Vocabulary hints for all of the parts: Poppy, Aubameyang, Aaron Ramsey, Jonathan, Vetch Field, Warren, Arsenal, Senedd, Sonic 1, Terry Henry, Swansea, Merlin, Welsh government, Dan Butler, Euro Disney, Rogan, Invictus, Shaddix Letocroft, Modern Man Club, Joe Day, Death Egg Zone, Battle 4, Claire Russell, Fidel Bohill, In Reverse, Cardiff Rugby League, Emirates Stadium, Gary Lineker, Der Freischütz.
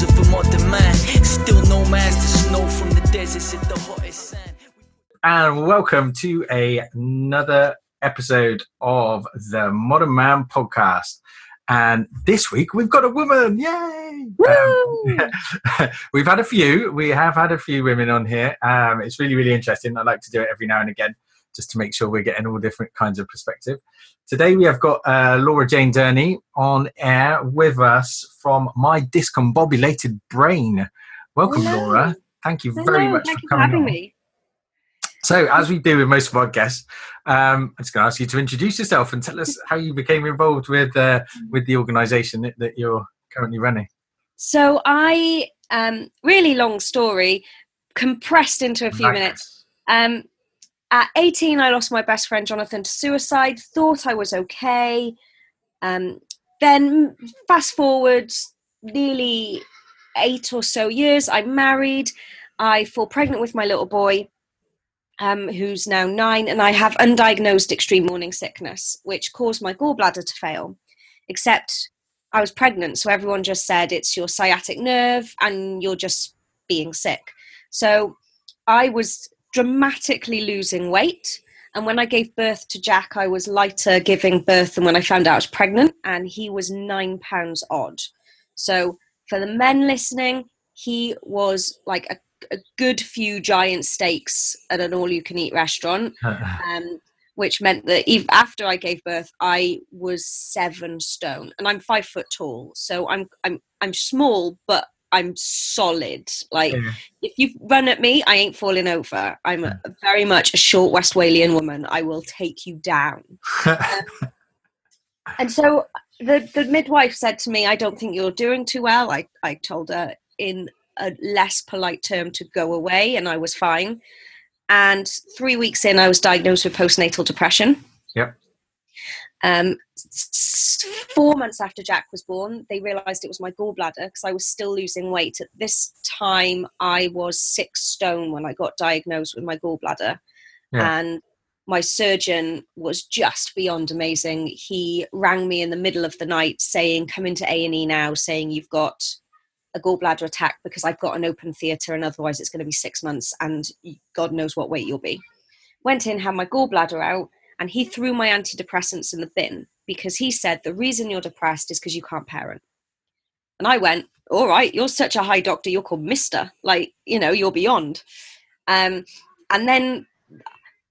user for modern man. Still no man's to snow from the deserts at the hottest sand. And welcome to another episode of the Modern Man podcast. And this week we've got a woman. Yay! Woo! We've had a few. We have had a few women on here. It's really, really interesting. I like to do it every now and again just to make sure we're getting all different kinds of perspective. Today we have got Laura Jane Dernie on air with us from My Discombobulatedbrain Brain. Welcome, hello. Laura. Thank you very much for coming on. Me. So, as we do with most of our guests, I'm just going to ask you to introduce yourself and tell us how you became involved with the organisation that you're currently running. So, I really long story compressed into a few minutes. At 18, I lost my best friend Jonathan to suicide. Thought I was okay. Then, fast forward nearly 8 or so years, I'm married. I fall pregnant with my little boy. Who's now 9, and I have undiagnosed extreme morning sickness, which caused my gallbladder to fail, except I was pregnant, so everyone just said it's your sciatic nerve and you're just being sick. So I was dramatically losing weight, and when I gave birth to Jack, I was lighter giving birth than when I found out I was pregnant, and he was 9 pounds odd. So for the men listening, he was like a good few giant steaks at an all-you-can-eat restaurant, which meant that even after I gave birth, I was 7 stone, and I'm 5 foot tall, so I'm small, but I'm solid. Like if you run at me, I ain't falling over. I'm very much a short West Walian woman. I will take you down. And so the midwife said to me, "I don't think you're doing too well." I told her in a less polite term to go away, and I was fine. And 3 weeks in, I was diagnosed with postnatal depression. Yep. 4 months after Jack was born, they realised it was my gallbladder because I was still losing weight. At this time, I was 6 stone when I got diagnosed with my gallbladder. Yeah. And my surgeon was just beyond amazing. He rang me in the middle of the night saying, "Come into A&E now," saying, "You've got a gallbladder attack because I've got an open theatre and otherwise it's going to be 6 months and God knows what weight you'll be." Went in, had my gallbladder out, and he threw my antidepressants in the bin because he said, "The reason you're depressed is because you can't parent." And I went, "All right, you're such a high doctor, you're called Mister. Like, you know, you're beyond." And then,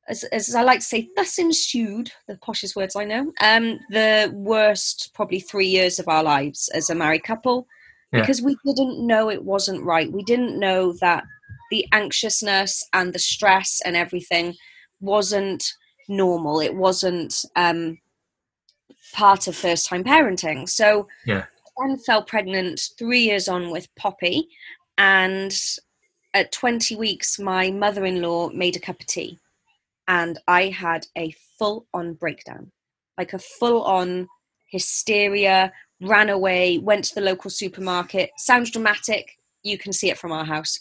as I like to say, thus ensued, the poshest words I know, the worst probably 3 years of our lives as a married couple. Yeah. Because we didn't know it wasn't right. We didn't know that the anxiousness and the stress and everything wasn't normal. It wasn't part of first-time parenting. So I fell pregnant 3 years on with Poppy. And at 20 weeks, my mother-in-law made a cup of tea. And I had a full-on breakdown, like a full-on hysteria. Ran away, went to the local supermarket. Sounds dramatic. You can see it from our house.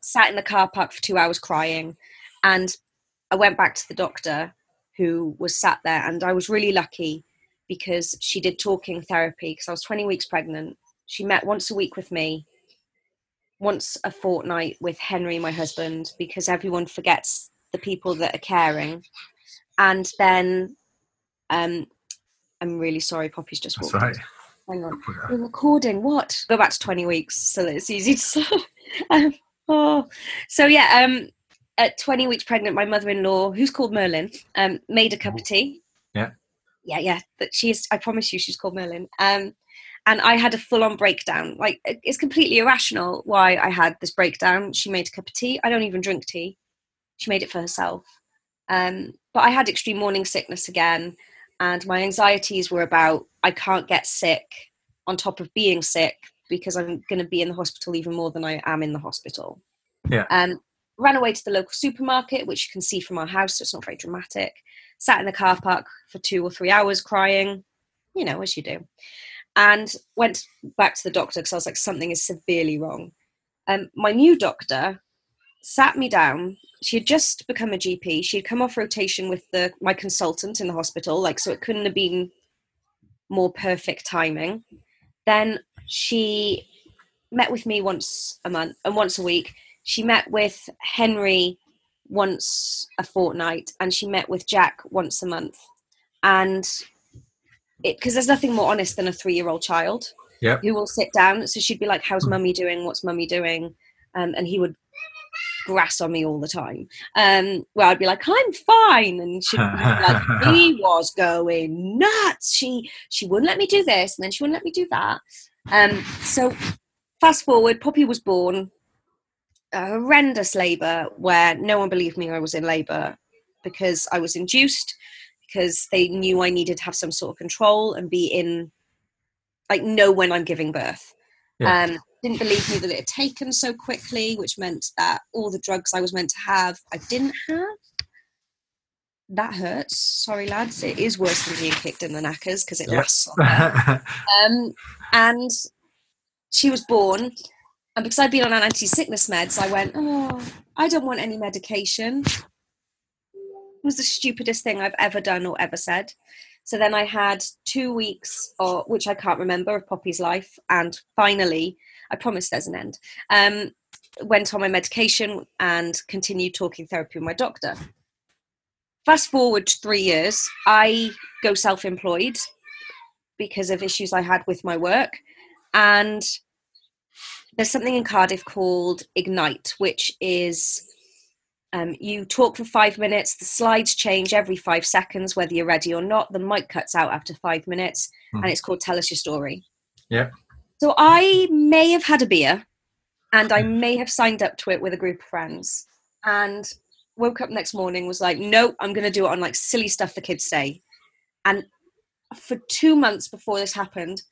Sat in the car park for 2 hours crying. And I went back to the doctor who was sat there. And I was really lucky because she did talking therapy because I was 20 weeks pregnant. She met once a week with me, once a fortnight with Henry, my husband, because everyone forgets the people that are caring. And then... I'm really sorry, Poppy's just walked. That's right. Hang on. We're recording. What? Go back to 20 weeks so that it's easy to... So yeah, at 20 weeks pregnant, my mother-in-law, who's called Merlin, made a cup of tea. Yeah. Yeah, yeah. But she is, I promise you, she's called Merlin. And I had a full-on breakdown. Like, it's completely irrational why I had this breakdown. She made a cup of tea. I don't even drink tea. She made it for herself. But I had extreme morning sickness again. And my anxieties were about, I can't get sick on top of being sick because I'm going to be in the hospital even more than I am in the hospital. Yeah. Ran away to the local supermarket, which you can see from our house, so it's not very dramatic. Sat in the car park for 2 or 3 hours crying, you know, as you do. And went back to the doctor because I was like, something is severely wrong. My new doctor sat me down. She had just become a GP. She had come off rotation with my consultant in the hospital, like, so it couldn't have been more perfect timing. Then she met with me once a month and once a week. She met with Henry once a fortnight, and she met with Jack once a month. And because there's nothing more honest than a 3-year-old child who will sit down. So she'd be like, how's mummy doing? What's mummy doing? And he would grass on me all the time. Well, I'd be like, I'm fine. And she'd be like, he was going nuts. She wouldn't let me do this. And then she wouldn't let me do that. So fast forward, Poppy was born. A horrendous labour where no one believed me I was in labour because I was induced, because they knew I needed to have some sort of control and be in, like, know when I'm giving birth. Yeah. Didn't believe me that it had taken so quickly, which meant that all the drugs I was meant to have, I didn't have. That hurts. Sorry, lads. It is worse than being kicked in the knackers because it lasts longer. And she was born. And because I'd been on anti-sickness meds, I went, oh, I don't want any medication. It was the stupidest thing I've ever done or ever said. So then I had 2 weeks, or which I can't remember, of Poppy's life. And finally, I promise there's an end, went on my medication and continued talking therapy with my doctor. Fast forward 3 years, I go self-employed because of issues I had with my work. And there's something in Cardiff called Ignite, which is you talk for 5 minutes, the slides change every 5 seconds, whether you're ready or not. The mic cuts out after 5 minutes, and it's called Tell Us Your Story. Yeah. So I may have had a beer, and I may have signed up to it with a group of friends, and woke up the next morning, was like, no, I'm going to do it on, like, silly stuff the kids say. And for 2 months before this happened,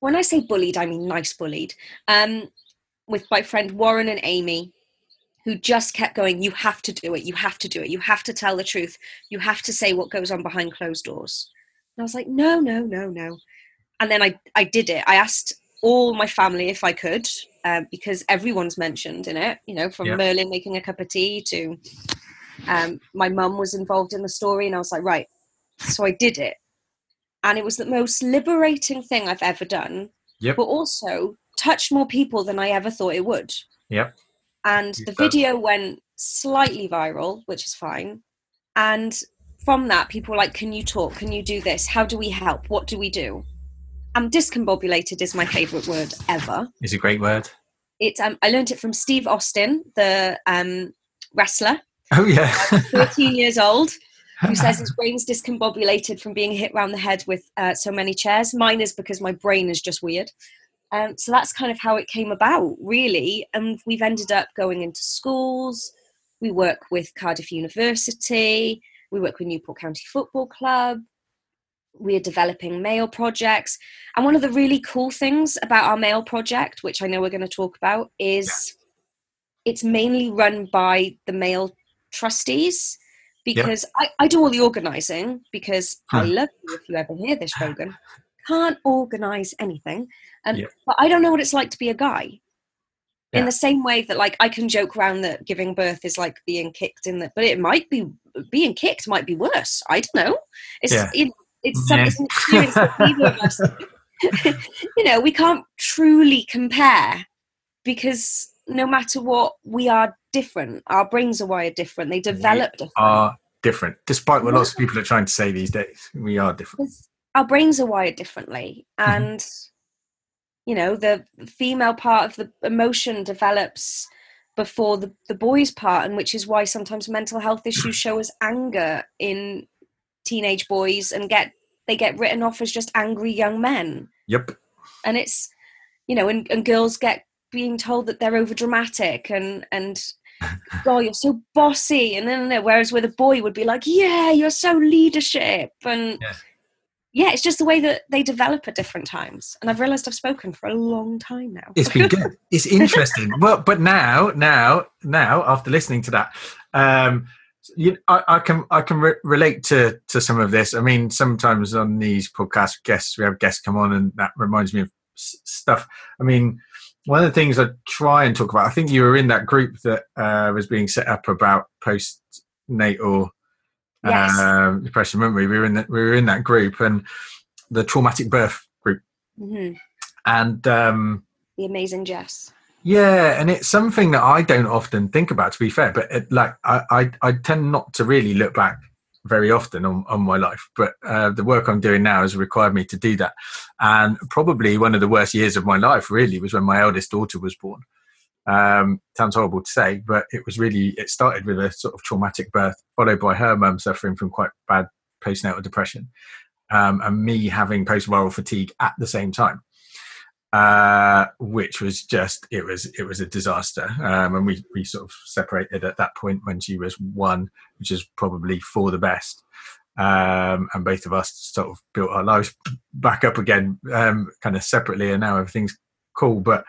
when I say bullied, I mean nice bullied, with my friend Warren and Amy, who just kept going, you have to do it, you have to do it, you have to tell the truth, you have to say what goes on behind closed doors. And I was like, no, no, no, no. And then I did it. I asked all my family if I could, because everyone's mentioned in it, you know, from Merlin making a cup of tea to my mum was involved in the story. And I was like, right, so I did it. And it was the most liberating thing I've ever done, but also touched more people than I ever thought it would. And the video went slightly viral, which is fine. And from that, people were like, can you talk? Can you do this? How do we help? What do we do? Discombobulated is my favourite word ever. It's a great word. It, I learned it from Steve Austin, the wrestler. Oh, yeah. 13 years old. Who says his brain's discombobulated from being hit round the head with so many chairs. Mine is because my brain is just weird. So that's kind of how it came about, really. And we've ended up going into schools. We work with Cardiff University. We work with Newport County Football Club. We are developing male projects. And one of the really cool things about our male project, which I know we're going to talk about, is it's mainly run by the male trustees. Because I do all the organising, because I love you if you ever hear this, Rogan. Can't organise anything. But I don't know what it's like to be a guy. In the same way that, like, I can joke around that giving birth is like being kicked in the... But it might be... Being kicked might be worse. I don't know. It's it's an experience that neither of us... You know, we can't truly compare because... No matter what, we are different. Our brains are wired different. They develop different. We are different, despite what lots of people are trying to say these days. We are different. Our brains are wired differently. And, you know, the female part of the emotion develops before the boy's part, and which is why sometimes mental health issues show as anger in teenage boys and they get written off as just angry young men. And it's, you know, and girls get being told that they're over dramatic and oh, you're so bossy, and then whereas with a boy would be like, yeah, you're so leadership, and yeah, it's just the way that they develop at different times. And I've realized I've spoken for a long time now. It's been good. It's interesting. Well, but now after listening to that, I can relate to some of this. I mean, sometimes on these podcast guests, we have guests come on, and that reminds me of stuff. I mean, one of the things I try and talk about, I think you were in that group that was being set up about postnatal depression, weren't we? We were in that group, and the traumatic birth group. And the amazing Jess. Yeah, and it's something that I don't often think about, to be fair, but it, like I tend not to really look back very often on my life, but the work I'm doing now has required me to do that. And probably one of the worst years of my life really was when my eldest daughter was born. Sounds horrible to say, but it was really, it started with a sort of traumatic birth, followed by her mum suffering from quite bad postnatal depression, and me having post-viral fatigue at the same time, which was just, it was a disaster. And we sort of separated at that point when she was 1, which is probably for the best. And both of us sort of built our lives back up again, kind of separately, and now everything's cool. But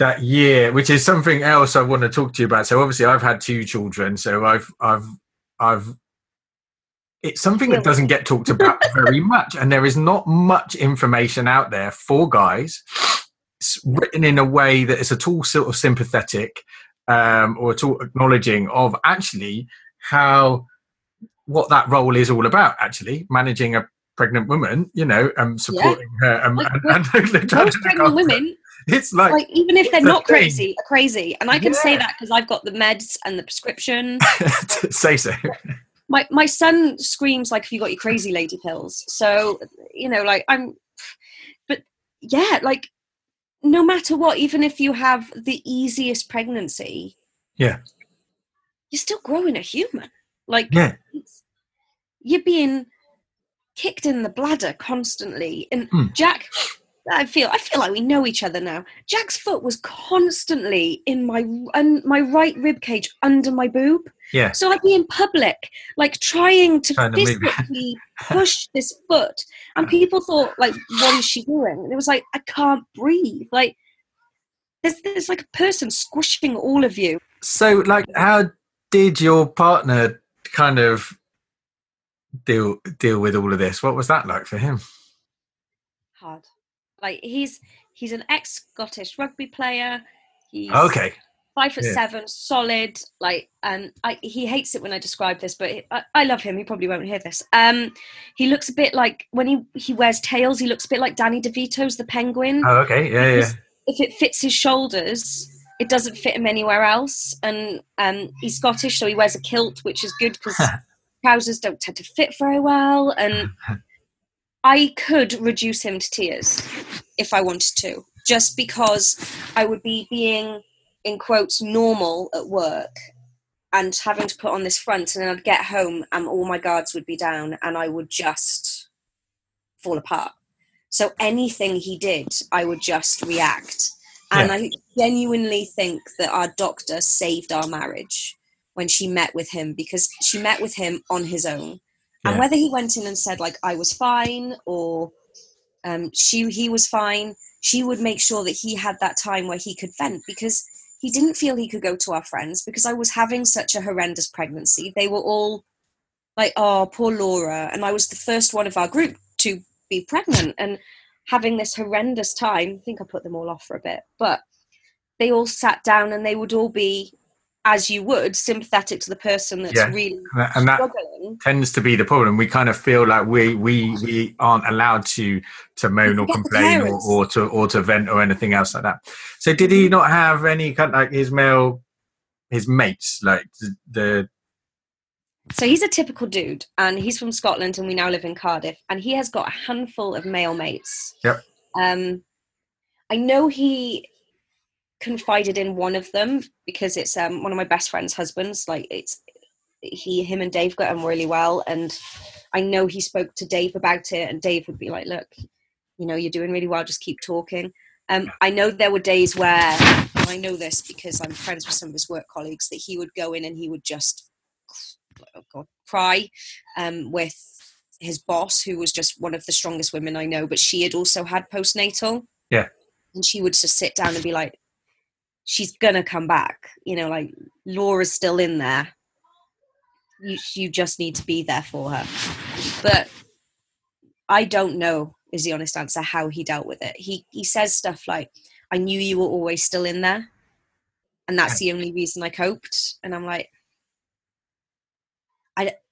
that year, which is something else I want to talk to you about. So obviously I've had 2 children, so I've it's something that doesn't get talked about very much, and there is not much information out there for guys. It's written in a way that is at all sort of sympathetic, or at all acknowledging of actually what that role is all about, actually managing a pregnant woman, you know, supporting her. And most pregnant women, it's like even if they're not crazy, are crazy. And I can say that because I've got the meds and the prescription. Say so. My son screams like, "Have you got your crazy lady pills?" So, you know, like but yeah, like no matter what, even if you have the easiest pregnancy, you're still growing a human. Like you're being kicked in the bladder constantly. And Jack, I feel like we know each other now. Jack's foot was constantly in my right rib cage under my boob. Yeah. So I'd be in public, like trying to physically push this foot, and people thought, like, what is she doing? And it was like, I can't breathe. Like, there's like a person squishing all of you. So, like, how did your partner kind of deal with all of this? What was that like for him? Hard. Like he's an ex-Scottish rugby player. He's 5'7", solid. Like, he hates it when I describe this, but I love him. He probably won't hear this. He looks a bit like when he wears tails. He looks a bit like Danny DeVito's The Penguin. Oh, okay, yeah. If it fits his shoulders, it doesn't fit him anywhere else. And he's Scottish, so he wears a kilt, which is good because trousers don't tend to fit very well. And I could reduce him to tears if I wanted to, just because I would be being, in quotes, normal at work and having to put on this front, and then I'd get home and all my guards would be down and I would just fall apart. So anything he did, I would just react. And I genuinely think that our doctor saved our marriage when she met with him, because she met with him on his own. Yeah. And whether he went in and said, like, I was fine, or he was fine, she would make sure that he had that time where he could vent, because he didn't feel he could go to our friends because I was having such a horrendous pregnancy. They were all like, oh, poor Laura. And I was the first one of our group to be pregnant and having this horrendous time. I think I put them all off for a bit, but they all sat down and they would all be, as you would, sympathetic to the person that's really and struggling. That tends to be the problem. We kind of feel like we aren't allowed to moan or complain or to vent or anything else like that. So did he not have any kind of, like, his mates, like the... So he's a typical dude, and he's from Scotland, and we now live in Cardiff, and he has got a handful of male mates. Yep. I know he confided in one of them because it's one of my best friend's husbands. Like, it's him and Dave got on really well, and I know he spoke to Dave about it, and Dave would be like, look, you know, you're doing really well, just keep talking. I know there were days where, and I know this because I'm friends with some of his work colleagues, that he would go in and he would just cry with his boss, who was just one of the strongest women I know, but she had also had postnatal, and she would just sit down and be like, she's gonna come back, you know, like, Laura's still in there. You just need to be there for her. But I don't know is the honest answer how he dealt with it. He says stuff like, I knew you were always still in there, and that's the only reason I coped. And I'm like,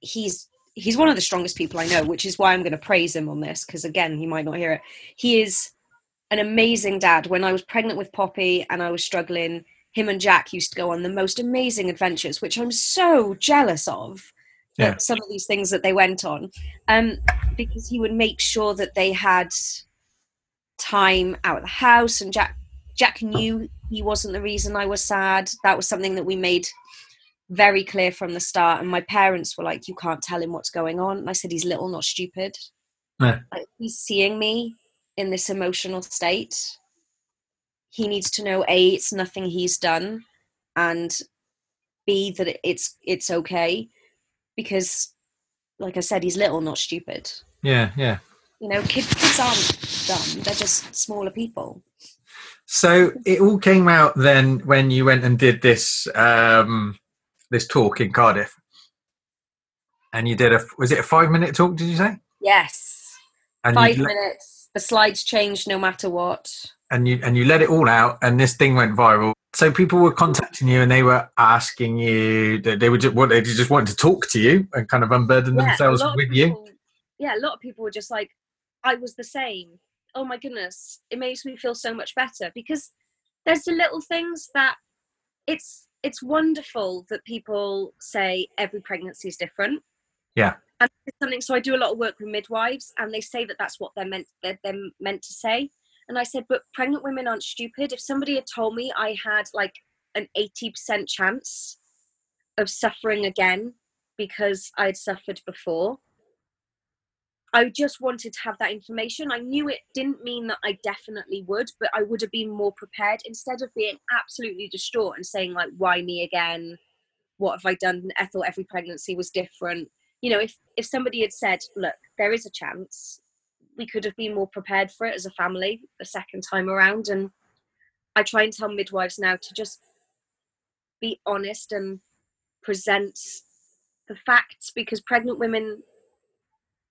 he's one of the strongest people I know, which is why I'm going to praise him on this, because again, he might not hear it. He is an amazing dad. When I was pregnant with Poppy and I was struggling, him and Jack used to go on the most amazing adventures, which I'm so jealous of, that some of these things that they went on, because he would make sure that they had time out of the house. And Jack knew he wasn't the reason I was sad. That was something that we made very clear from the start. And my parents were like, you can't tell him what's going on. And I said, he's little, not stupid. No. Like, he's seeing me in this emotional state. He needs to know, A, it's nothing he's done, and B, that it's okay. Because, like I said, he's little, not stupid. Yeah, yeah. You know, kids aren't dumb. They're just smaller people. So it all came out then when you went and did this this talk in Cardiff. And you did was it a 5-minute talk, did you say? Yes. And 5 minutes. The slides changed no matter what. And you let it all out, and this thing went viral. So people were contacting you, and they were asking you that they just wanted to talk to you and kind of unburden themselves with you. Yeah, a lot of people were just like, I was the same. Oh my goodness, it makes me feel so much better, because there's the little things that it's wonderful that people say every pregnancy is different. Yeah. And it's something. So I do a lot of work with midwives, and they say that's what they're meant to say. And I said, but pregnant women aren't stupid. If somebody had told me I had like an 80% chance of suffering again because I'd suffered before, I just wanted to have that information. I knew it didn't mean that I definitely would, but I would have been more prepared instead of being absolutely distraught and saying like, why me again? What have I done? I thought every pregnancy was different. You know, if somebody had said, look, there is a chance, we could have been more prepared for it as a family the second time around. And I try and tell midwives now to just be honest and present the facts, because pregnant women,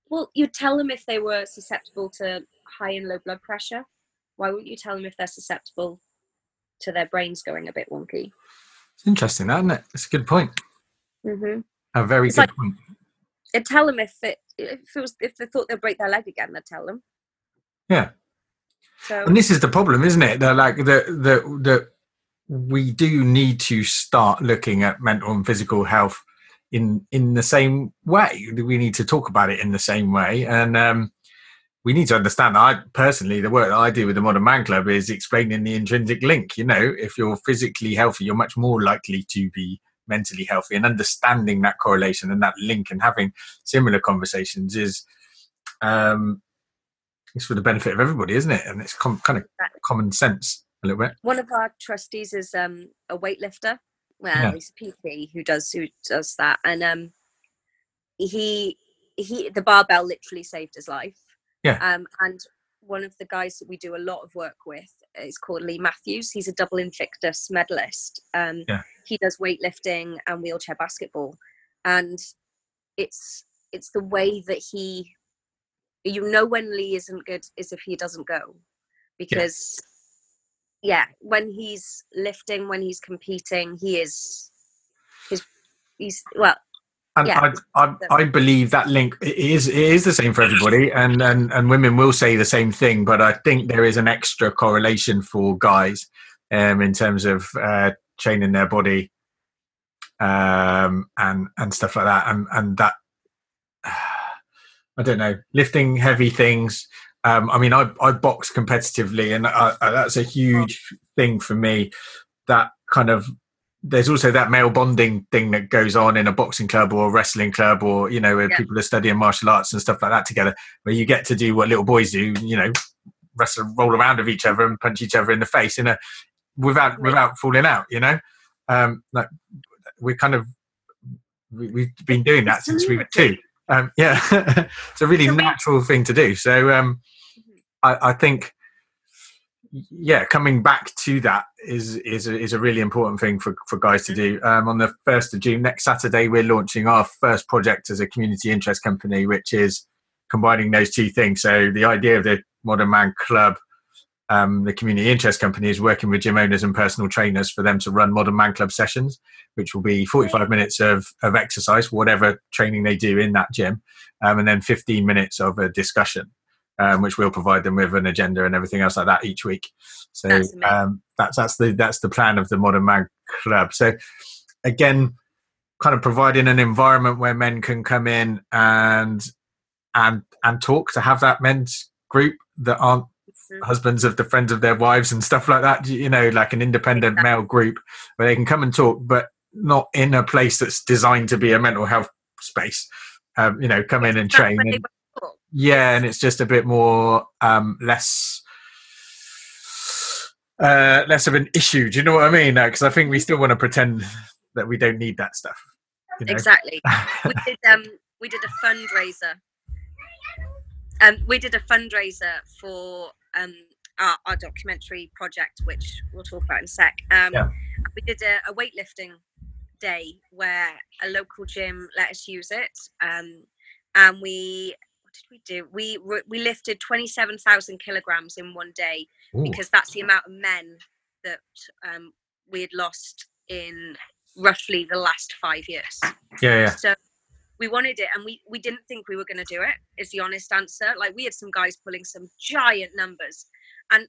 well, you'd tell them if they were susceptible to high and low blood pressure. Why wouldn't you tell them if they're susceptible to their brains going a bit wonky? It's interesting, isn't it? It's a good point. Mm-hmm. A very good point. I'd tell them if they thought they'd break their leg again, they'd tell them. Yeah. So, and this is the problem, isn't it? That like the we do need to start looking at mental and physical health in the same way. We need to talk about it in the same way, and we need to understand. I personally, the work that I do with the Modern Man Club is explaining the intrinsic link. You know, if you're physically healthy, you're much more likely to be mentally healthy, and understanding that correlation and that link and having similar conversations is it's for the benefit of everybody, isn't it? And it's kind of common sense a little bit. One of our trustees is a weightlifter. Well, he's a PT who does that, and he the barbell literally saved his life. Yeah. And one of the guys that we do a lot of work with is called Lee Matthews. He's a double Invictus medalist. He does weightlifting and wheelchair basketball. And it's the way that he, you know, when Lee isn't good is if he doesn't go, because when he's lifting, when he's competing, he's well. And I believe that link it is the same for everybody, and women will say the same thing, but I think there is an extra correlation for guys in terms of training their body and stuff like that, and that I don't know, lifting heavy things. I mean, I box competitively, and that's a huge thing for me. That kind of, there's also that male bonding thing that goes on in a boxing club or a wrestling club, or, you know, where people are studying martial arts and stuff like that together, where you get to do what little boys do, you know, wrestle, roll around with each other and punch each other in the face without falling out, you know, like we've been doing that since we were two. It's a really natural thing to do. So, I think, coming back to that is a really important thing for guys to do. On the 1st of June, next Saturday, we're launching our first project as a community interest company, which is combining those two things. So the idea of the Modern Man Club, the community interest company, is working with gym owners and personal trainers for them to run Modern Man Club sessions, which will be 45 minutes of exercise, whatever training they do in that gym, and then 15 minutes of a discussion. which we'll provide them with an agenda and everything else like that each week. So that's the plan of the Modern Man Club. So again, kind of providing an environment where men can come in and talk, to have that men's group that aren't husbands of the friends of their wives and stuff like that, you know, like an independent male group where they can come and talk, but not in a place that's designed to be a mental health space. You know, come in and train. And, yeah, and it's just a bit more less of an issue. Do you know what I mean? Because I think we still want to pretend that we don't need that stuff. You know? Exactly. We did a fundraiser. We did a fundraiser for our documentary project, which we'll talk about in a sec. We did a weightlifting day where a local gym let us use it, and we, what did we do? We lifted 27,000 kilograms in one day. Ooh. Because that's the amount of men that we had lost in roughly the last 5 years. So we wanted it, and we didn't think we were going to do it, is the honest answer. Like, we had some guys pulling some giant numbers, and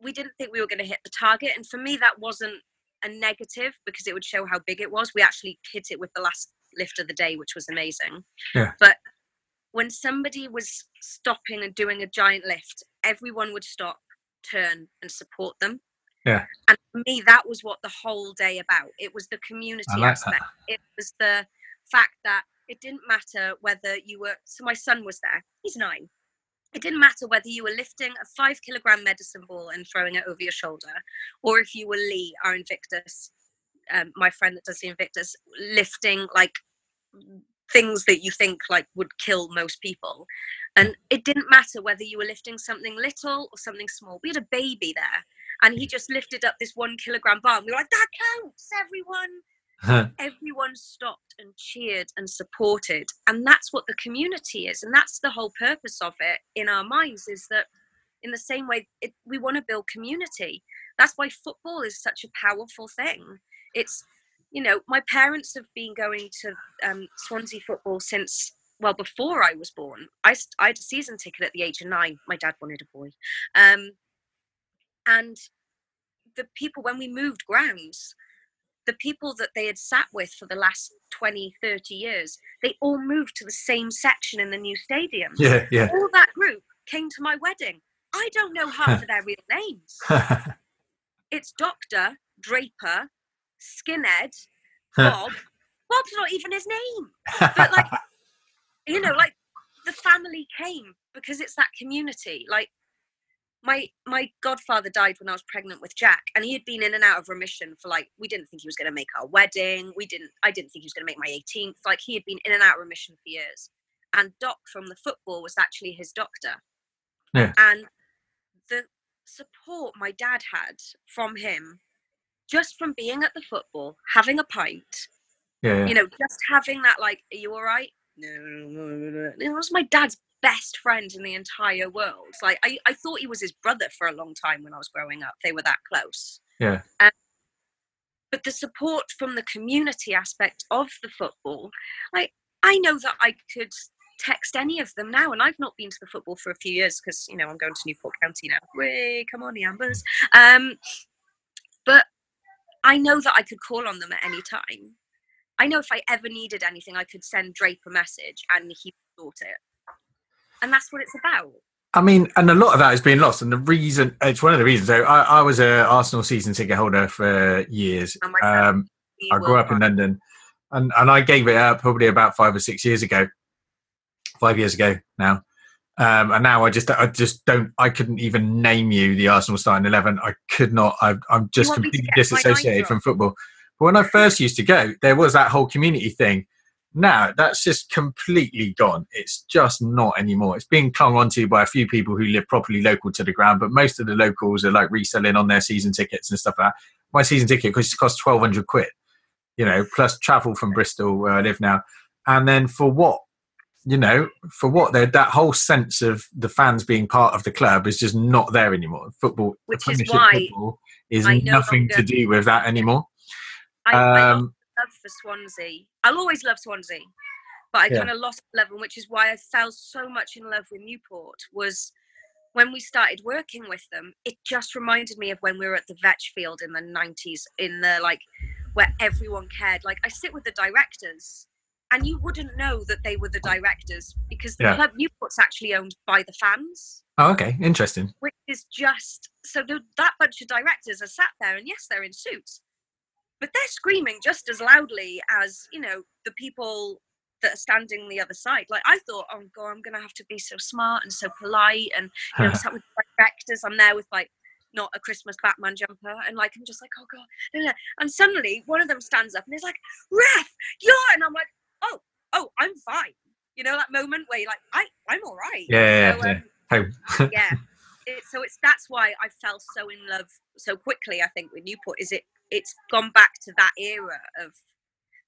we didn't think we were going to hit the target. And for me, that wasn't a negative, because it would show how big it was. We actually hit it with the last lift of the day, which was amazing. Yeah. But when somebody was stopping and doing a giant lift, everyone would stop, turn, and support them. Yeah. And for me, that was what the whole day about. It was the community aspect. It was the fact that it didn't matter whether you were, so my son was there, he's 9. It didn't matter whether you were lifting a 5 kilogram medicine ball and throwing it over your shoulder, or if you were Lee, our Invictus, my friend that does the Invictus, lifting like things that you think like would kill most people. And it didn't matter whether you were lifting something little or something small. We had a baby there, and he just lifted up this 1 kilogram bar, and we were like, that counts, everyone. Everyone stopped and cheered and supported, and that's what the community is, and that's the whole purpose of it in our minds, is that in the same way we want to build community. That's why football is such a powerful thing. It's, you know, my parents have been going to Swansea football since, well, before I was born. I had a season ticket at the age of 9. My dad wanted a boy, and the people, when we moved grounds, the people that they had sat with for the last 20, 30 years, they all moved to the same section in the new stadium. Yeah, yeah. All that group came to my wedding. I don't know half of their real names. It's Doctor, Draper, Skinhead, Bob. Bob's not even his name. But like, you know, like the family came because it's that community. Like, My godfather died when I was pregnant with Jack, and he had been in and out of remission for like, we didn't think he was going to make our wedding. I didn't think he was going to make my 18th. Like, he had been in and out of remission for years. And Doc from the football was actually his doctor. Yeah. And the support my dad had from him, just from being at the football, having a pint, you know, just having that like, are you all right? No. It was my dad's best friend in the entire world. Like, I thought he was his brother for a long time when I was growing up. They were that close. Yeah. But the support from the community aspect of the football, like, I know that I could text any of them now, and I've not been to the football for a few years because, you know, I'm going to Newport County now. Way, come on, the Ambers. But I know that I could call on them at any time. I know if I ever needed anything, I could send Drape a message and he thought it. And that's what it's about. I mean, and a lot of that is being lost. And the reason, it's one of the reasons. So I was an Arsenal season ticket holder for years. I grew up in London, and I gave it up probably about 5 years ago now. And now I just don't, I couldn't even name you the Arsenal starting 11. I could not. I'm just completely disassociated from football. But when I first used to go, there was that whole community thing. Now that's just completely gone. It's just not anymore. It's being clung onto by a few people who live properly local to the ground, but most of the locals are like reselling on their season tickets and stuff like that. My season ticket cost £1,200, you know, plus travel from Bristol where I live now. And then for what, you know, for what? That whole sense of the fans being part of the club is just not there anymore. Football, which is why football is nothing to do with that anymore. I love for Swansea. I'll always love Swansea, But I kind of lost my love, and which is why I fell so much in love with Newport, was when we started working with them, it just reminded me of when we were at the Vetch Field in the 90s, in the, like, where everyone cared. Like, I sit with the directors, and you wouldn't know that they were the directors, because the club Newport's actually owned by the fans. Oh, okay. Interesting. Which is just... So that bunch of directors are sat there, and yes, they're in suits, but they're screaming just as loudly as, you know, the people that are standing the other side. Like, I thought, oh god, I'm gonna have to be so smart and so polite, and you know, I'm sat with directors, I'm there with like not a Christmas Batman jumper, and like I'm just like, oh god. And suddenly one of them stands up and is like, "Ref, you're..." And I'm like, oh, I'm fine. You know, that moment where you're like, I'm all right. Yeah. So that's why I fell so in love so quickly, I think, with Newport, is it's gone back to that era of...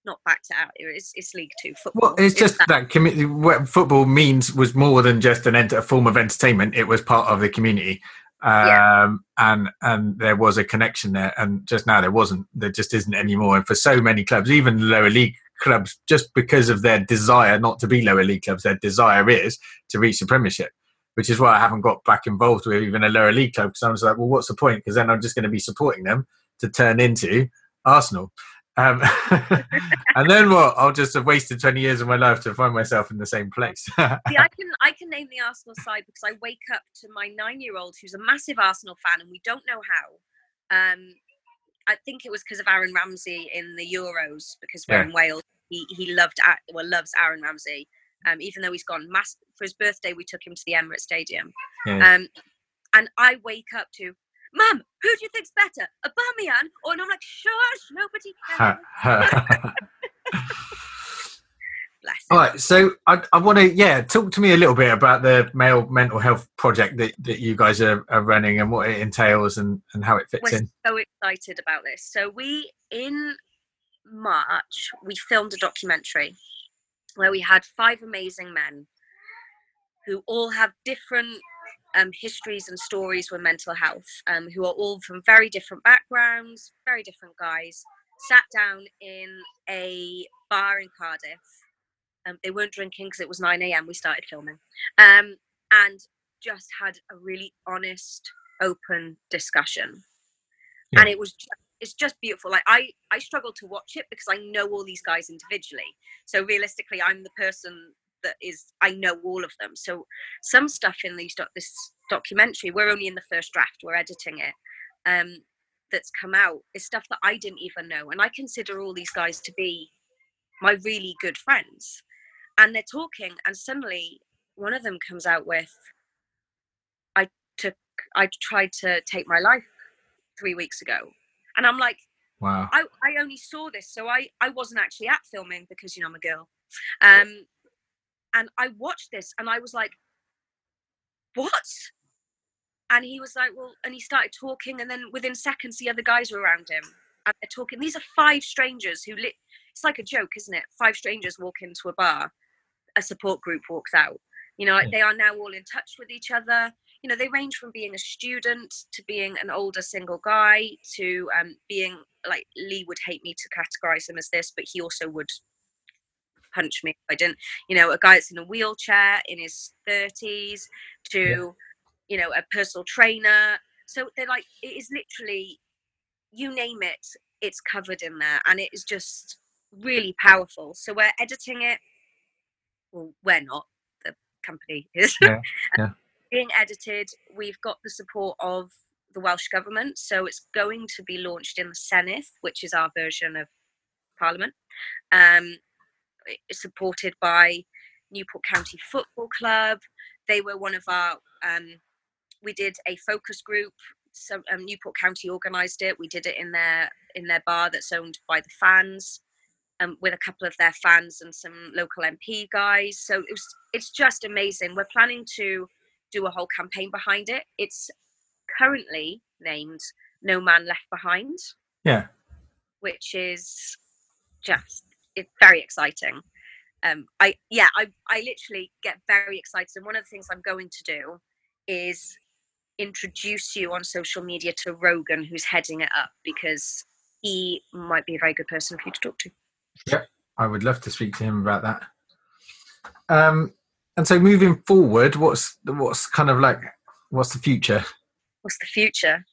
Not back to out. It's League Two football. Well, it's just that community. What football means was more than just a form of entertainment. It was part of the community, and there was a connection there. And just now there wasn't. There just isn't anymore. And for so many clubs, even lower league clubs, just because of their desire not to be lower league clubs, their desire is to reach the Premiership. Which is why I haven't got back involved with even a lower league club, because I was like, well, what's the point? Because then I'm just going to be supporting them to turn into Arsenal. And then what? I'll just have wasted 20 years of my life to find myself in the same place. See, I can name the Arsenal side because I wake up to my 9-year-old who's a massive Arsenal fan, and we don't know how. I think it was because of Aaron Ramsey in the Euros, because we're in Wales. He loves Aaron Ramsey, even though he's gone. For his birthday, we took him to the Emirates Stadium, and I wake up to, "Mum, who do you think's better, Aubameyang?" Or, and I'm like, "Shush, nobody cares." Bless him. All right, so I want to talk to me a little bit about the male mental health project that you guys are running, and what it entails, and how it fits in. We're so excited about this. So we, in March, we filmed a documentary where we had 5 amazing men who all have different histories and stories with mental health, who are all from very different backgrounds, very different guys, sat down in a bar in Cardiff. They weren't drinking because it was 9 a.m. we started filming, and just had a really honest, open discussion. Yeah. And it's just beautiful. Like, I struggled to watch it because I know all these guys individually. So realistically, I'm the person that is, I know all of them. So some stuff in this documentary, we're only in the first draft, we're editing it, that's come out, is stuff that I didn't even know. And I consider all these guys to be my really good friends. And they're talking, and suddenly one of them comes out with, I tried to take my life 3 weeks ago. And I'm like, wow. I only saw this, so I wasn't actually at filming, because, you know, I'm a girl. And I watched this and I was like, what? And he was like, well, and he started talking. And then within seconds, the other guys were around him and they're talking. These are 5 strangers who it's like a joke, isn't it? 5 strangers walk into a bar, a support group walks out. You know, like, they are now all in touch with each other. You know, they range from being a student to being an older single guy to being like, Lee would hate me to categorize him as this, but he also would punch me if I didn't, you know, a guy that's in a wheelchair in his 30s to, you know, a personal trainer. So they're like, it is literally, you name it, it's covered in there. And it is just really powerful. So we're editing it. Well, we're not. The company is being edited. We've got the support of the Welsh government. So it's going to be launched in the Senedd, which is our version of Parliament. It's supported by Newport County Football Club. They were one of our, we did a focus group. So Newport County organised it. We did it in their bar that's owned by the fans, with a couple of their fans and some local MP guys. So it's just amazing. We're planning to do a whole campaign behind it. It's currently named No Man Left Behind. Yeah. Which is just... It's very exciting. I literally get very excited. And one of the things I'm going to do is introduce you on social media to Rogan, who's heading it up, because he might be a very good person for you to talk to. Yeah, I would love to speak to him about that. And so moving forward, what's the future? What's the future?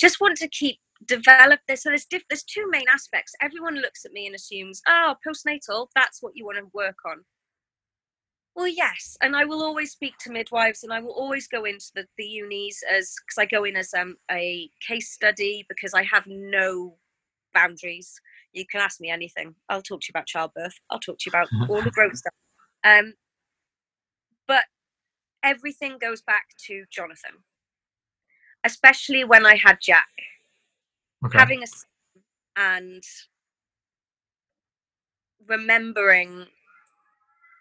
Just want to keep develop this. So there's two main aspects. Everyone looks at me and assumes, oh, postnatal, that's what you want to work on. Well, yes, and I will always speak to midwives, and I will always go into the unis because I go in as a case study because I have no boundaries. You can ask me anything. I'll talk to you about childbirth. I'll talk to you about all the growth stuff. But everything goes back to Jonathan, especially when I had Jack. Okay. Having a son and remembering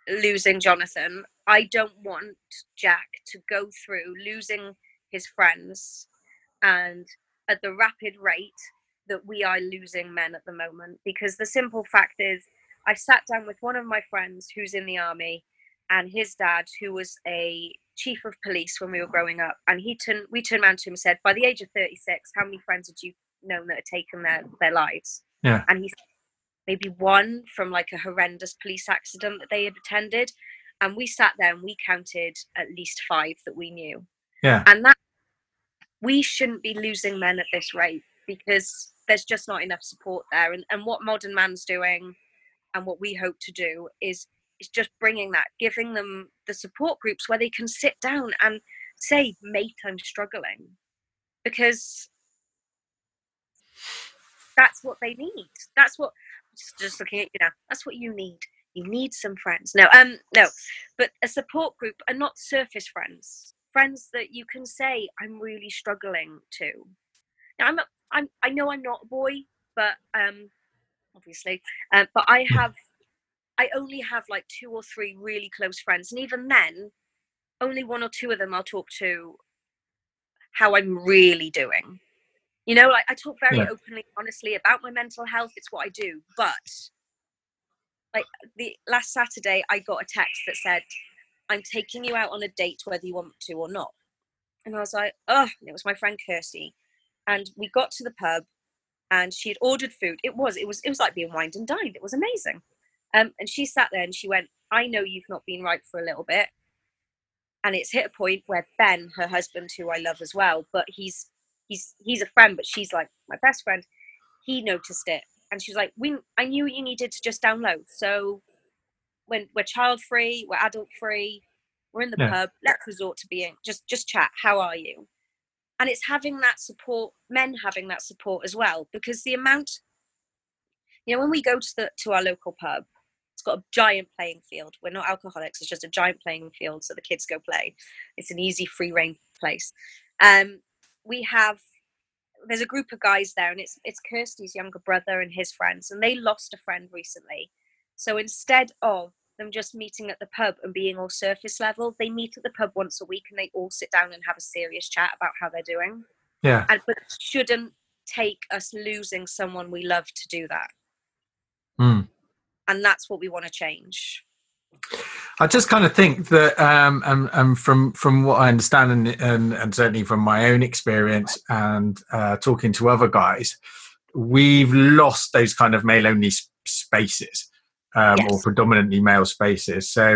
losing Jonathan, I don't want Jack to go through losing his friends and at the rapid rate that we are losing men at the moment. Because the simple fact is, I sat down with one of my friends who's in the army and his dad, who was a chief of police when we were growing up, and we turned around to him and said, by the age of 36, how many friends did you known that had taken their lives? Yeah. And he said, maybe one from like a horrendous police accident that they had attended. And we sat there and we counted at least 5 that we knew. Yeah. And that we shouldn't be losing men at this rate because there's just not enough support there. And what Modern Man's doing and what we hope to do is just bringing that, giving them the support groups where they can sit down and say, mate, I'm struggling. Because that's what they need. That's what, just looking at you now, that's what you need. You need some friends. No, but a support group, and not surface friends. Friends that you can say, I'm really struggling too. Now, I know I'm not a boy, but obviously, but I only have like 2 or 3 really close friends. And even then, only 1 or 2 of them I'll talk to how I'm really doing. You know, like I talk very openly, honestly about my mental health. It's what I do. But like the last Saturday, I got a text that said, I'm taking you out on a date, whether you want to or not. And I was like, oh, and it was my friend Kirsty. And we got to the pub and she had ordered food. It was like being wined and dined. It was amazing. And she sat there and she went, I know you've not been right for a little bit. And it's hit a point where Ben, her husband, who I love as well, but he's a friend, but she's like my best friend. He noticed it. And she was like, I knew you needed to just download. So when we're child free, we're adult free, we're in the pub, let's resort to being, just chat. How are you? And it's having that support, men having that support as well, because the amount, you know, when we go to our local pub, it's got a giant playing field. We're not alcoholics. It's just a giant playing field. So the kids go play. It's an easy free reign place. There's a group of guys there, and it's Kirsty's younger brother and his friends, and they lost a friend recently. So instead of them just meeting at the pub and being all surface level, they meet at the pub once a week and they all sit down and have a serious chat about how they're doing. Yeah. But it shouldn't take us losing someone we love to do that. Mm. And that's what we want to change. I just kind of think that, and from what I understand, and certainly from my own experience and talking to other guys, we've lost those kind of male-only spaces, or predominantly male spaces. So,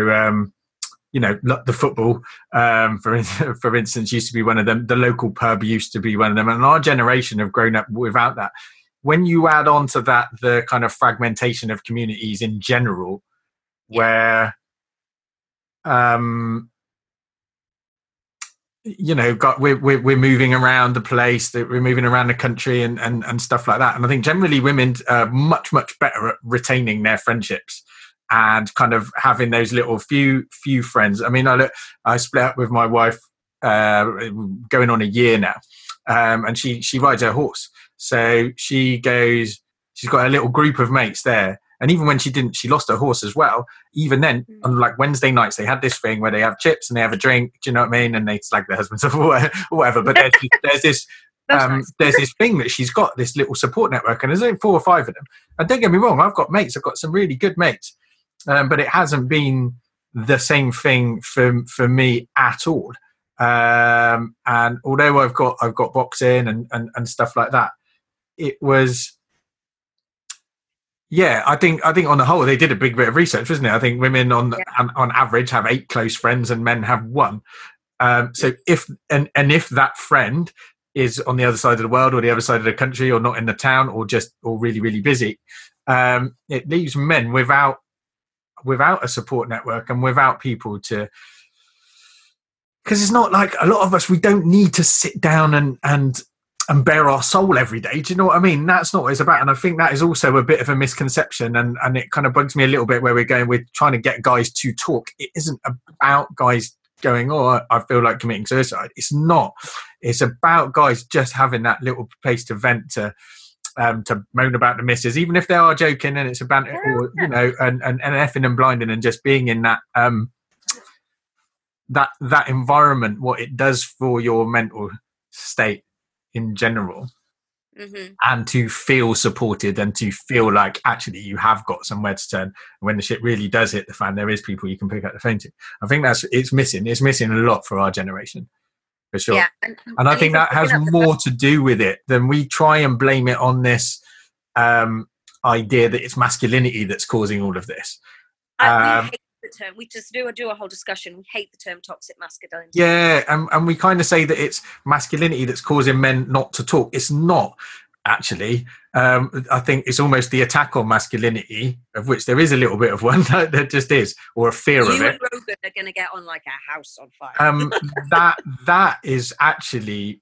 you know, the football, for instance, used to be one of them. The local pub used to be one of them, and our generation have grown up without that. When you add on to that the kind of fragmentation of communities in general, where you know, we're moving around the place, that we're moving around the country and stuff like that, and I think generally women are much better at retaining their friendships and kind of having those little few friends. I mean, I split up with my wife going on a year now, and she rides her horse, so she's got a little group of mates there. And even when she lost her horse as well. Even then, on like Wednesday nights, they had this thing where they have chips and they have a drink. Do you know what I mean? And they slag their husbands off or whatever. But there's this thing that she's got, this little support network. And there's only 4 or 5 of them. And don't get me wrong, I've got mates. I've got some really good mates. But it hasn't been the same thing for me at all. And although I've got boxing and stuff like that, it was. Yeah, I think on the whole they did a big bit of research, wasn't it? I think women on average have 8 close friends and men have 1. So if that friend is on the other side of the world or the other side of the country or not in the town or really, really busy, it leaves men without a support network and without people to. Because it's not like a lot of us, we don't need to sit down and bare our soul every day. Do you know what I mean? That's not what it's about. And I think that is also a bit of a misconception. And it kind of bugs me a little bit where we're going with trying to get guys to talk. It isn't about guys going, oh, I feel like committing suicide. It's not. It's about guys just having that little place to vent to moan about the misses, even if they are joking and it's about, or, you know, and effing and blinding and just being in that, that environment, what it does for your mental state in general, mm-hmm. and to feel supported and to feel like actually you have got somewhere to turn. And when the shit really does hit the fan, there is people you can pick up the phone to. I think that's it's missing a lot for our generation, for sure. Yeah, and I think that has more to do with it than we try and blame it on this idea that it's masculinity that's causing all of this. The term, we just do a whole discussion. We hate the term toxic masculinity. Yeah, and we kind of say that it's masculinity that's causing men not to talk. It's not, actually. I think it's almost the attack on masculinity, of which there is a little bit of one. There just is, or a fear of it. You and Rogan are going to get on like a house on fire. That is actually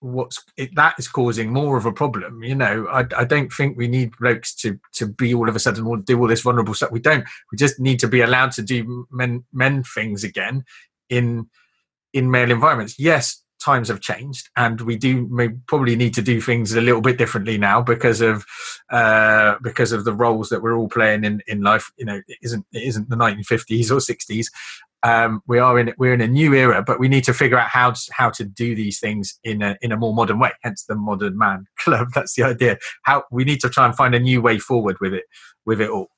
that is causing more of a problem. You know, I don't think we need blokes to be all of a sudden or do all this vulnerable stuff. We don't. We just need to be allowed to do men things again in male environments. Yes. Times have changed, and we probably need to do things a little bit differently now because of the roles that we're all playing in life. You know, it isn't the 1950s or 60s. We're in a new era, but we need to figure out how to do these things in a more modern way. Hence the Modern Man Club. That's the idea. How we need to try and find a new way forward with it all,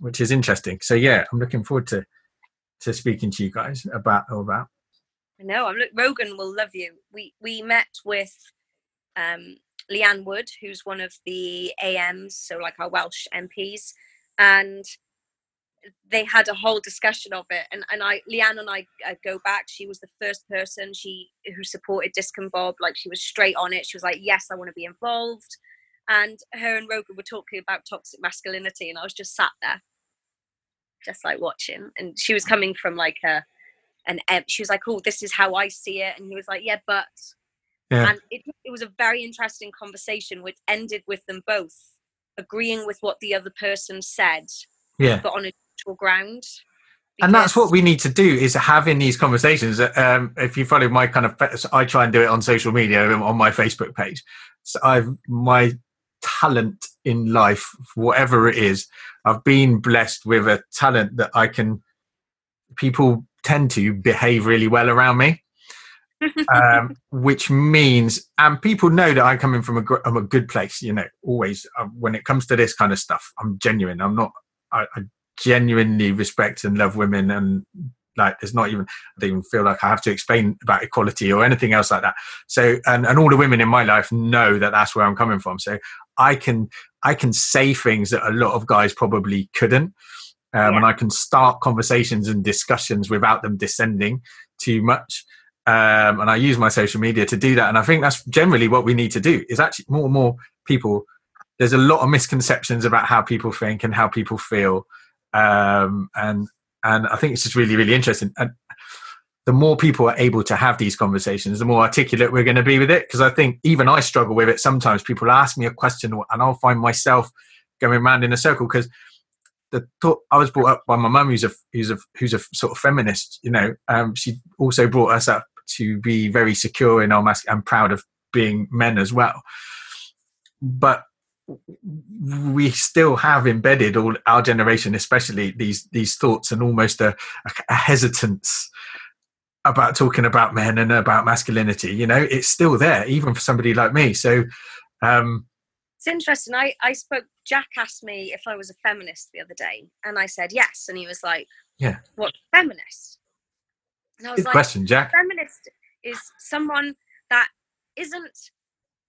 which is interesting. So yeah, I'm looking forward to speaking to you guys about. No, Rogan will love you. We met with Leanne Wood, who's one of the AMs, so like our Welsh MPs, and they had a whole discussion of it. And Leanne and I go back. She was the first person who supported Discombob. Like, she was straight on it. She was like, yes, I want to be involved. And her and Rogan were talking about toxic masculinity, and I was just sat there, just like watching. And she was coming from like and she was like, oh, this is how I see it. And he was like, yeah, but... Yeah. And it was a very interesting conversation, which ended with them both agreeing with what the other person said, yeah, but on a neutral ground. And that's what we need to do, is having these conversations. If you follow my kind of... I try and do it on social media, on my Facebook page. So my talent in life, whatever it is, I've been blessed with a talent that I can... People tend to behave really well around me, which means, and people know that I'm coming from a good place, you know, always. When it comes to this kind of stuff, I'm genuine. I genuinely respect and love women, and like, I don't even feel like I have to explain about equality or anything else like that. So, and all the women in my life know that that's where I'm coming from. So I can say things that a lot of guys probably couldn't. Yeah. And I can start conversations and discussions without them descending too much. And I use my social media to do that. And I think that's generally what we need to do, is actually more and more people. There's a lot of misconceptions about how people think and how people feel. And I think it's just really, really interesting. And the more people are able to have these conversations, the more articulate we're going to be with it. Because I think even I struggle with it sometimes. People ask me a question and I'll find myself going round in a circle because... I was brought up by my mum, who's a sort of feminist. You know, she also brought us up to be very secure in our mask and proud of being men as well. But we still have embedded, all our generation, especially these thoughts, and almost a hesitance about talking about men and about masculinity. You know, it's still there, even for somebody like me. So. It's interesting. Jack asked me if I was a feminist the other day, and I said yes, and he was like, "Yeah, what feminist?" And I was like, "Good question, Jack. Feminist is someone that isn't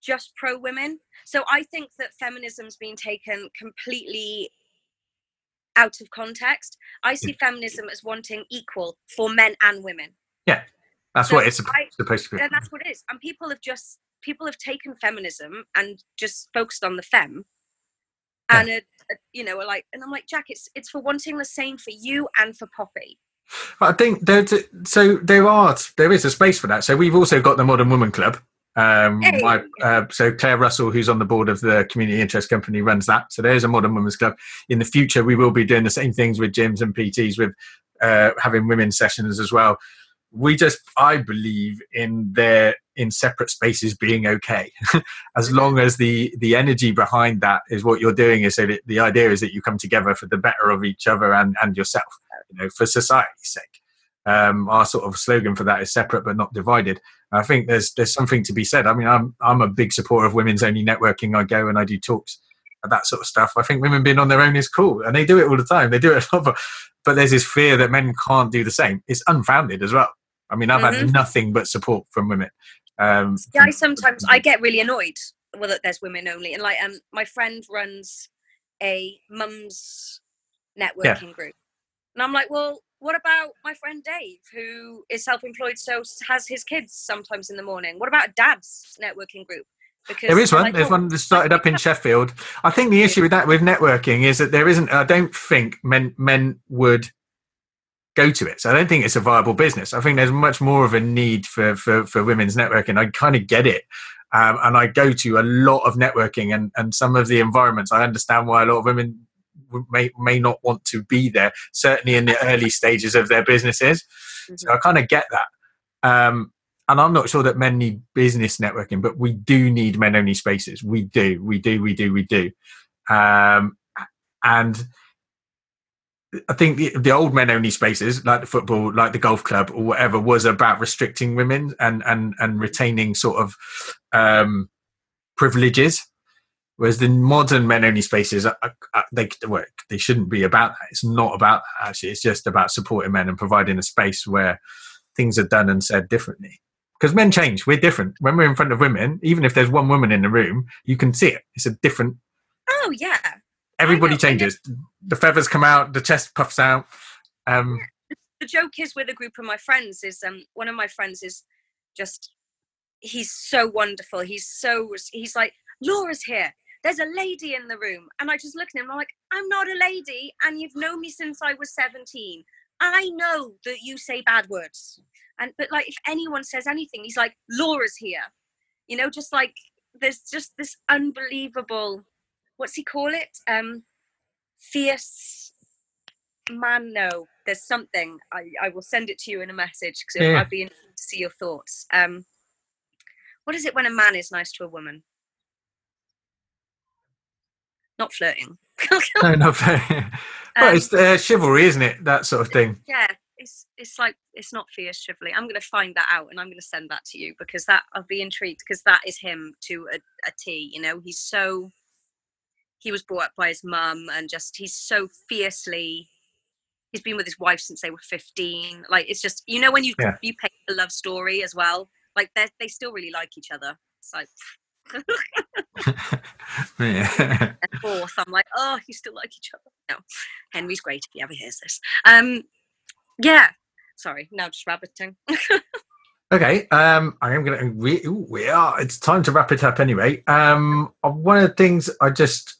just pro-women. So I think that feminism's been taken completely out of context. I see feminism as wanting equal for men and women. Yeah, that's so what it's supposed to be. That's what it is. And people have taken feminism and just focused on the femme. And I'm like, Jack, it's for wanting the same for you and for Poppy. I think there is a space for that. So we've also got the Modern Woman Club. Hey. So Claire Russell, who's on the board of the Community Interest Company, runs that. So there's a Modern Women's Club. In the future, we will be doing the same things with gyms and PTs, with having women's sessions as well. I believe in separate spaces being okay, as long as the energy behind that is what you're doing is so that the idea is that you come together for the better of each other and yourself, for society's sake. Our sort of slogan for that is separate but not divided. I think there's something to be said. I mean, I'm a big supporter of women's only networking. I go and I do talks and that sort of stuff. I think women being on their own is cool, and they do it all the time. They do it a lot, but there's this fear that men can't do the same. It's unfounded as well. I mean, I've had nothing but support from women. I get really annoyed that there's women only, and my friend runs a mum's networking group, and I'm like, well, what about my friend Dave, who is self-employed, so has his kids sometimes in the morning? What about dad's networking group? Because there is one. There's one that started up in Sheffield. I think the issue with that, with networking, is that there isn't. I don't think men would go to it. So I don't think it's a viable business. I think there's much more of a need for women's networking. I kind of get it. And I go to a lot of networking and some of the environments. I understand why a lot of women may not want to be there, certainly in the early stages of their businesses. Mm-hmm. So I kind of get that. And I'm not sure that men need business networking, but we do need men-only spaces. We do. And I think the old men-only spaces, like the football, like the golf club or whatever, was about restricting women and retaining sort of privileges. Whereas the modern men-only spaces, they shouldn't be about that. It's not about that, actually. It's just about supporting men and providing a space where things are done and said differently. Because men change. We're different. When we're in front of women, even if there's one woman in the room, you can see it. It's a different... Oh, yeah. Everybody changes. The feathers come out, the chest puffs out. The joke is with a group of my friends is one of my friends is just, he's so wonderful. He's like, Laura's here. There's a lady in the room. And I just look at him, I'm like, I'm not a lady, and you've known me since I was 17. I know that you say bad words. But if anyone says anything, he's like, Laura's here. There's just this unbelievable... What's he call it? Fierce man. No, there's something. I will send it to you in a message because I'd be interested to see your thoughts. What is it when a man is nice to a woman? Not flirting. No, not flirting. Well, it's chivalry, isn't it? That sort of thing. Yeah, it's not fierce chivalry. I'm going to find that out and I'm going to send that to you because that I'll be intrigued because that is him to a T. He's so. He was brought up by his mum and just, he's so fiercely, he's been with his wife since they were 15. It's just, when you paint the love story as well, they still really like each other. It's like, yeah. And fourth, I'm like, oh, you still like each other. No, Henry's great if he ever hears this. Yeah. Sorry. Now just rabbiting. Okay, I am going to, it's time to wrap it up anyway. One of the things I just,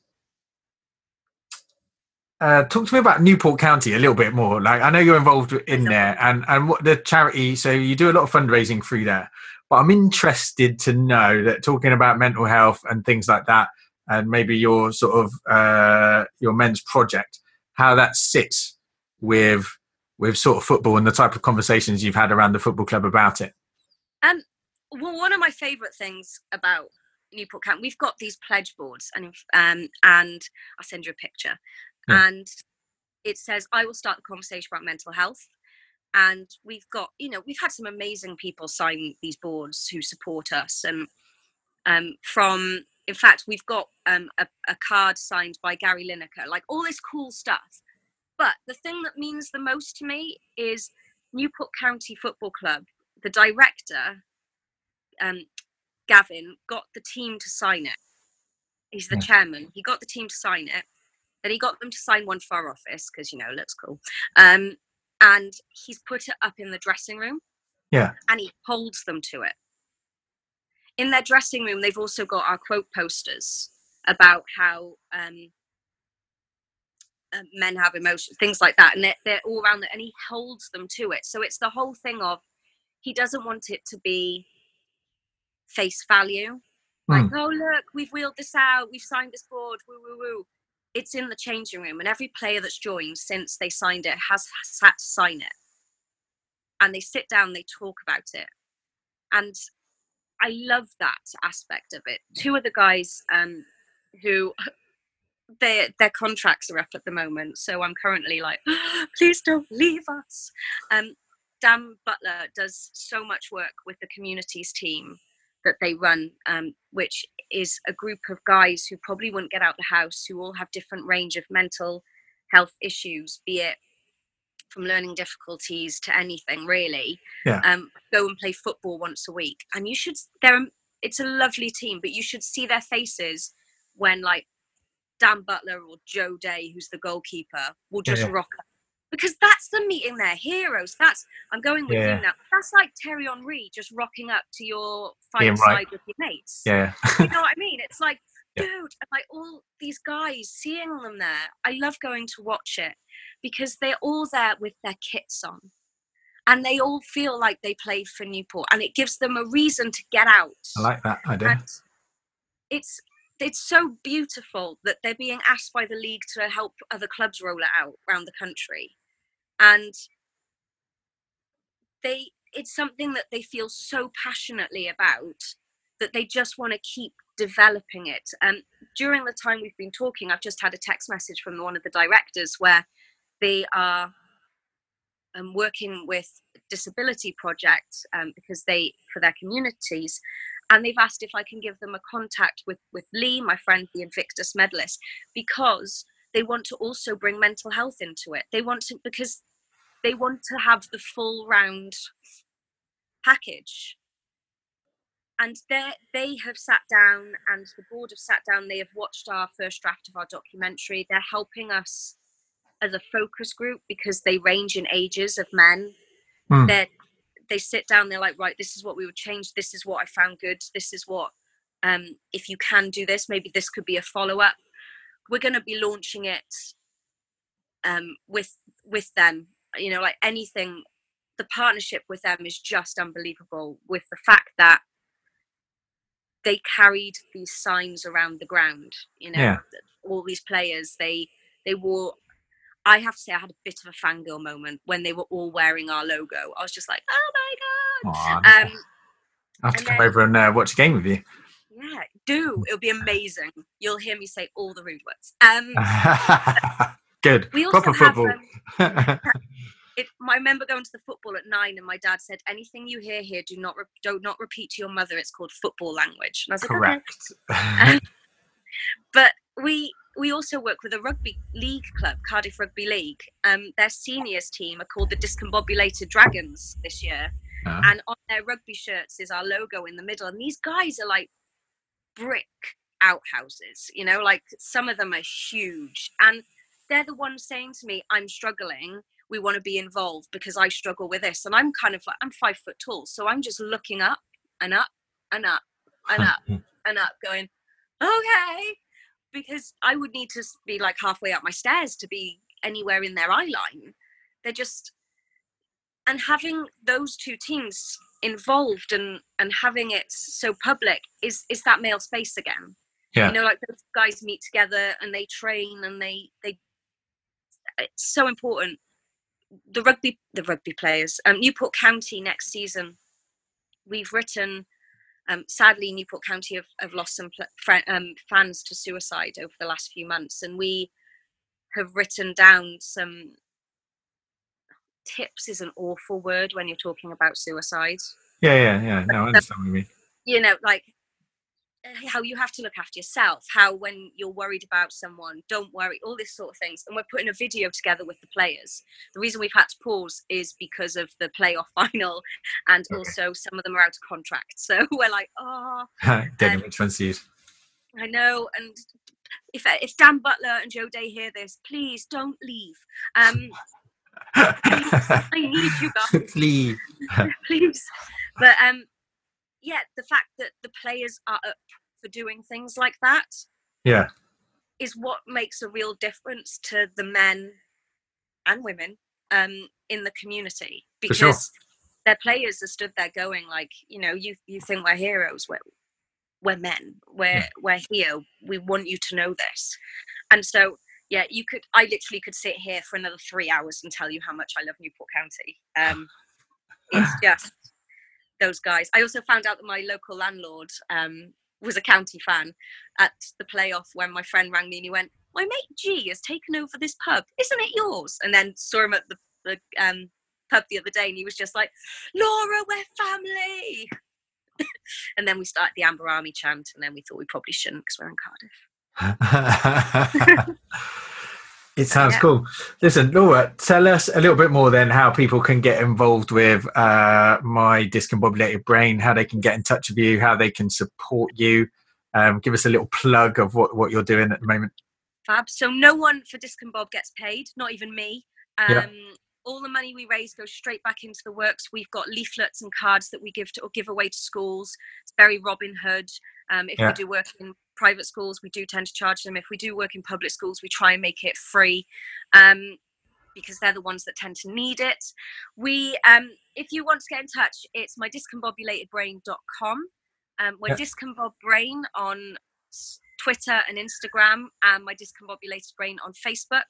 talk to me about Newport County a little bit more. I know you're involved in there and what the charity, so you do a lot of fundraising through there. But I'm interested to know that talking about mental health and things like that, and maybe your sort of your men's project, how that sits with sort of football and the type of conversations you've had around the football club about it. Well, one of my favourite things about Newport County, we've got these pledge boards, and I'll send you a picture. Yeah. And it says, I will start the conversation about mental health. And we've got, we've had some amazing people sign these boards who support us. And in fact, we've got a card signed by Gary Lineker, all this cool stuff. But the thing that means the most to me is Newport County Football Club, the director, Gavin got the team to sign it. He's the chairman. He got the team to sign it. Then he got them to sign one for our office because, you know, it looks cool. And he's put it up in the dressing room. Yeah. And he holds them to it. In their dressing room, they've also got our quote posters about how men have emotions, things like that. And they're all around it. And he holds them to it. So it's the whole thing of he doesn't want it to be face value. Like, oh, look, we've wheeled this out. We've signed this board. Woo, woo, woo. It's in the changing room. And every player that's joined since they signed it has had to sign it. And they sit down, they talk about it. And I love that aspect of it. Two of the guys who their contracts are up at the moment. So I'm currently like, oh, please don't leave us. Dan Butler does so much work with the communities team that they run, which is a group of guys who probably wouldn't get out the house, who all have different range of mental health issues, be it from learning difficulties to anything really. Yeah. Go and play football once a week. And you should, it's a lovely team, but you should see their faces when like Dan Butler or Joe Day, who's the goalkeeper, will just rock up. Because that's them meeting their heroes. That's, I'm going with you now. That's like Terry Henry just rocking up to your fireside with your mates. Yeah. You know what I mean? It's like, dude, like all these guys, seeing them there, I love going to watch it because they're all there with their kits on and they all feel like they played for Newport and it gives them a reason to get out. I like that idea. And it's so beautiful that they're being asked by the league to help other clubs roll it out around the country. And it's something that they feel so passionately about that they just want to keep developing it. And during the time we've been talking, I've just had a text message from one of the directors where they are working with disability projects because for their communities. And they've asked if I can give them a contact with Lee, my friend, the Invictus medalist, because they want to also bring mental health into it. Because they want to have the full round package. And they have sat down and the board have sat down. They have watched our first draft of our documentary. They're helping us as a focus group because they range in ages of men. Mm. They sit down, they're like, right, this is what we would change. This is what I found good. This is what, if you can do this, maybe this could be a follow-up. We're going to be launching it with them. You know, like anything, the partnership with them is just unbelievable with the fact that they carried these signs around the ground. You know, all these players, they wore... I have to say I had a bit of a fangirl moment when they were all wearing our logo. I was just like, oh my God. Aww, I have to come over and watch a game with you. Yeah, do. It'll be amazing. You'll hear me say all the rude words. Good. Proper football. I remember going to the football at 9 and my dad said, anything you hear here, do not repeat to your mother. It's called football language. And I was like, correct. But we also work with a rugby league club, Cardiff Rugby League. Their seniors team are called the Discombobulated Dragons this year. Uh-huh. And on their rugby shirts is our logo in the middle. And these guys are like brick outhouses, you know, like some of them are huge. And they're the ones saying to me, I'm struggling. We want to be involved because I struggle with this. And I'm kind of like, I'm 5 foot tall. So I'm just looking up and up and up and up and up going, okay. Because I would need to be like halfway up my stairs to be anywhere in their eye line. They're just, and having those two teams involved and having it so public is that male space again. Yeah. You know, like those guys meet together and they train and they it's so important. The rugby players, Newport County next season, we've written, sadly, Newport County have lost some fans to suicide over the last few months. And we have written down some tips is an awful word when you're talking about suicide. Yeah. No, I understand what you mean. You know, like how you have to look after yourself, how when you're worried about someone, don't worry, all this sort of things. And we're putting a video together with the players. The reason we've had to pause is because of the playoff final, and also some of them are out of contract. So we're like, oh. Dead transient. I know. And if Dan Butler and Joe Day hear this, please don't leave. I need you guys. Please. Please. But, yeah, the fact that the players are up for doing things like that, yeah, is what makes a real difference to the men and women in the community, because for sure, their players are stood there going like, you know, you think we're heroes, we're men, we're here, we want you to know this. And so yeah, I literally could sit here for another 3 hours and tell you how much I love Newport County. It's just those guys. I also found out that my local landlord was a County fan at the playoff when my friend rang me and he went, "My mate G has taken over this pub. Isn't it yours?" And then saw him at the pub the other day and he was just like, "Laura, we're family." And then we started the Amber Army chant and then we thought we probably shouldn't because we're in Cardiff. It sounds cool. Listen, Laura, tell us a little bit more then how people can get involved with My Discombobulated Brain, how they can get in touch with you, how they can support you. Give us a little plug of what you're doing at the moment. Fab. So no one for Discombob gets paid, not even me. All the money we raise goes straight back into the works. We've got leaflets and cards that we give away to schools. It's very Robin Hood. If we do work in private schools, we do tend to charge them. If we do work in public schools, we try and make it free because they're the ones that tend to need it. We, if you want to get in touch, it's mydiscombobulatedbrain.com. We're Discombob Brain on Twitter and Instagram, and My Discombobulated Brain on Facebook.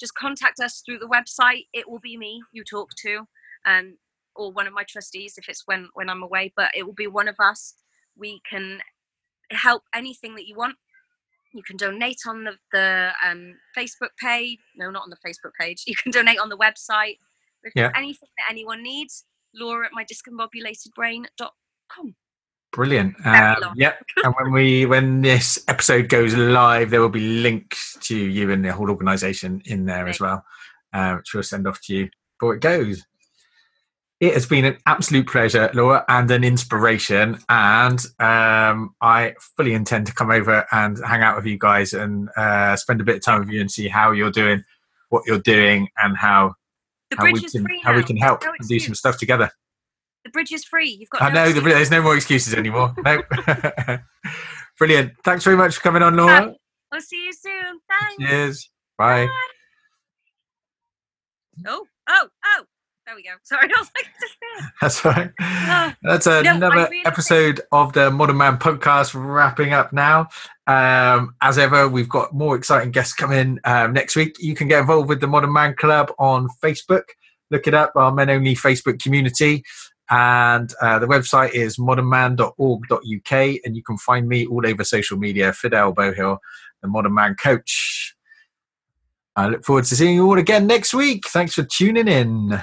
Just contact us through the website. It will be me you talk to, or one of my trustees if it's when I'm away, but it will be one of us. We can help anything that you want. You can donate on the Facebook page. No, not on the Facebook page. You can donate on the website. If anything that anyone needs, Laura at mydiscombobulatedbrain.com. Brilliant. And when this episode goes live, there will be links to you and the whole organisation in there as well, which we'll send off to you before it goes. It has been an absolute pleasure, Laura, and an inspiration. And I fully intend to come over and hang out with you guys and spend a bit of time with you and see how you're doing, what you're doing, and how we can help and do some stuff together. The bridge is free. You've got. I know. There's no more excuses anymore. No. Brilliant. Thanks very much for coming on, Laura. We'll see you soon. Thanks. Cheers. Bye. Oh. There we go. Sorry, I was like, that's right. That's another episode of the Modern Man podcast wrapping up now. As ever, we've got more exciting guests coming next week. You can get involved with the Modern Man Club on Facebook. Look it up, our Men Only Facebook community. And the website is modernman.org.uk. And you can find me all over social media, Fidel Bohill, the Modern Man Coach. I look forward to seeing you all again next week. Thanks for tuning in.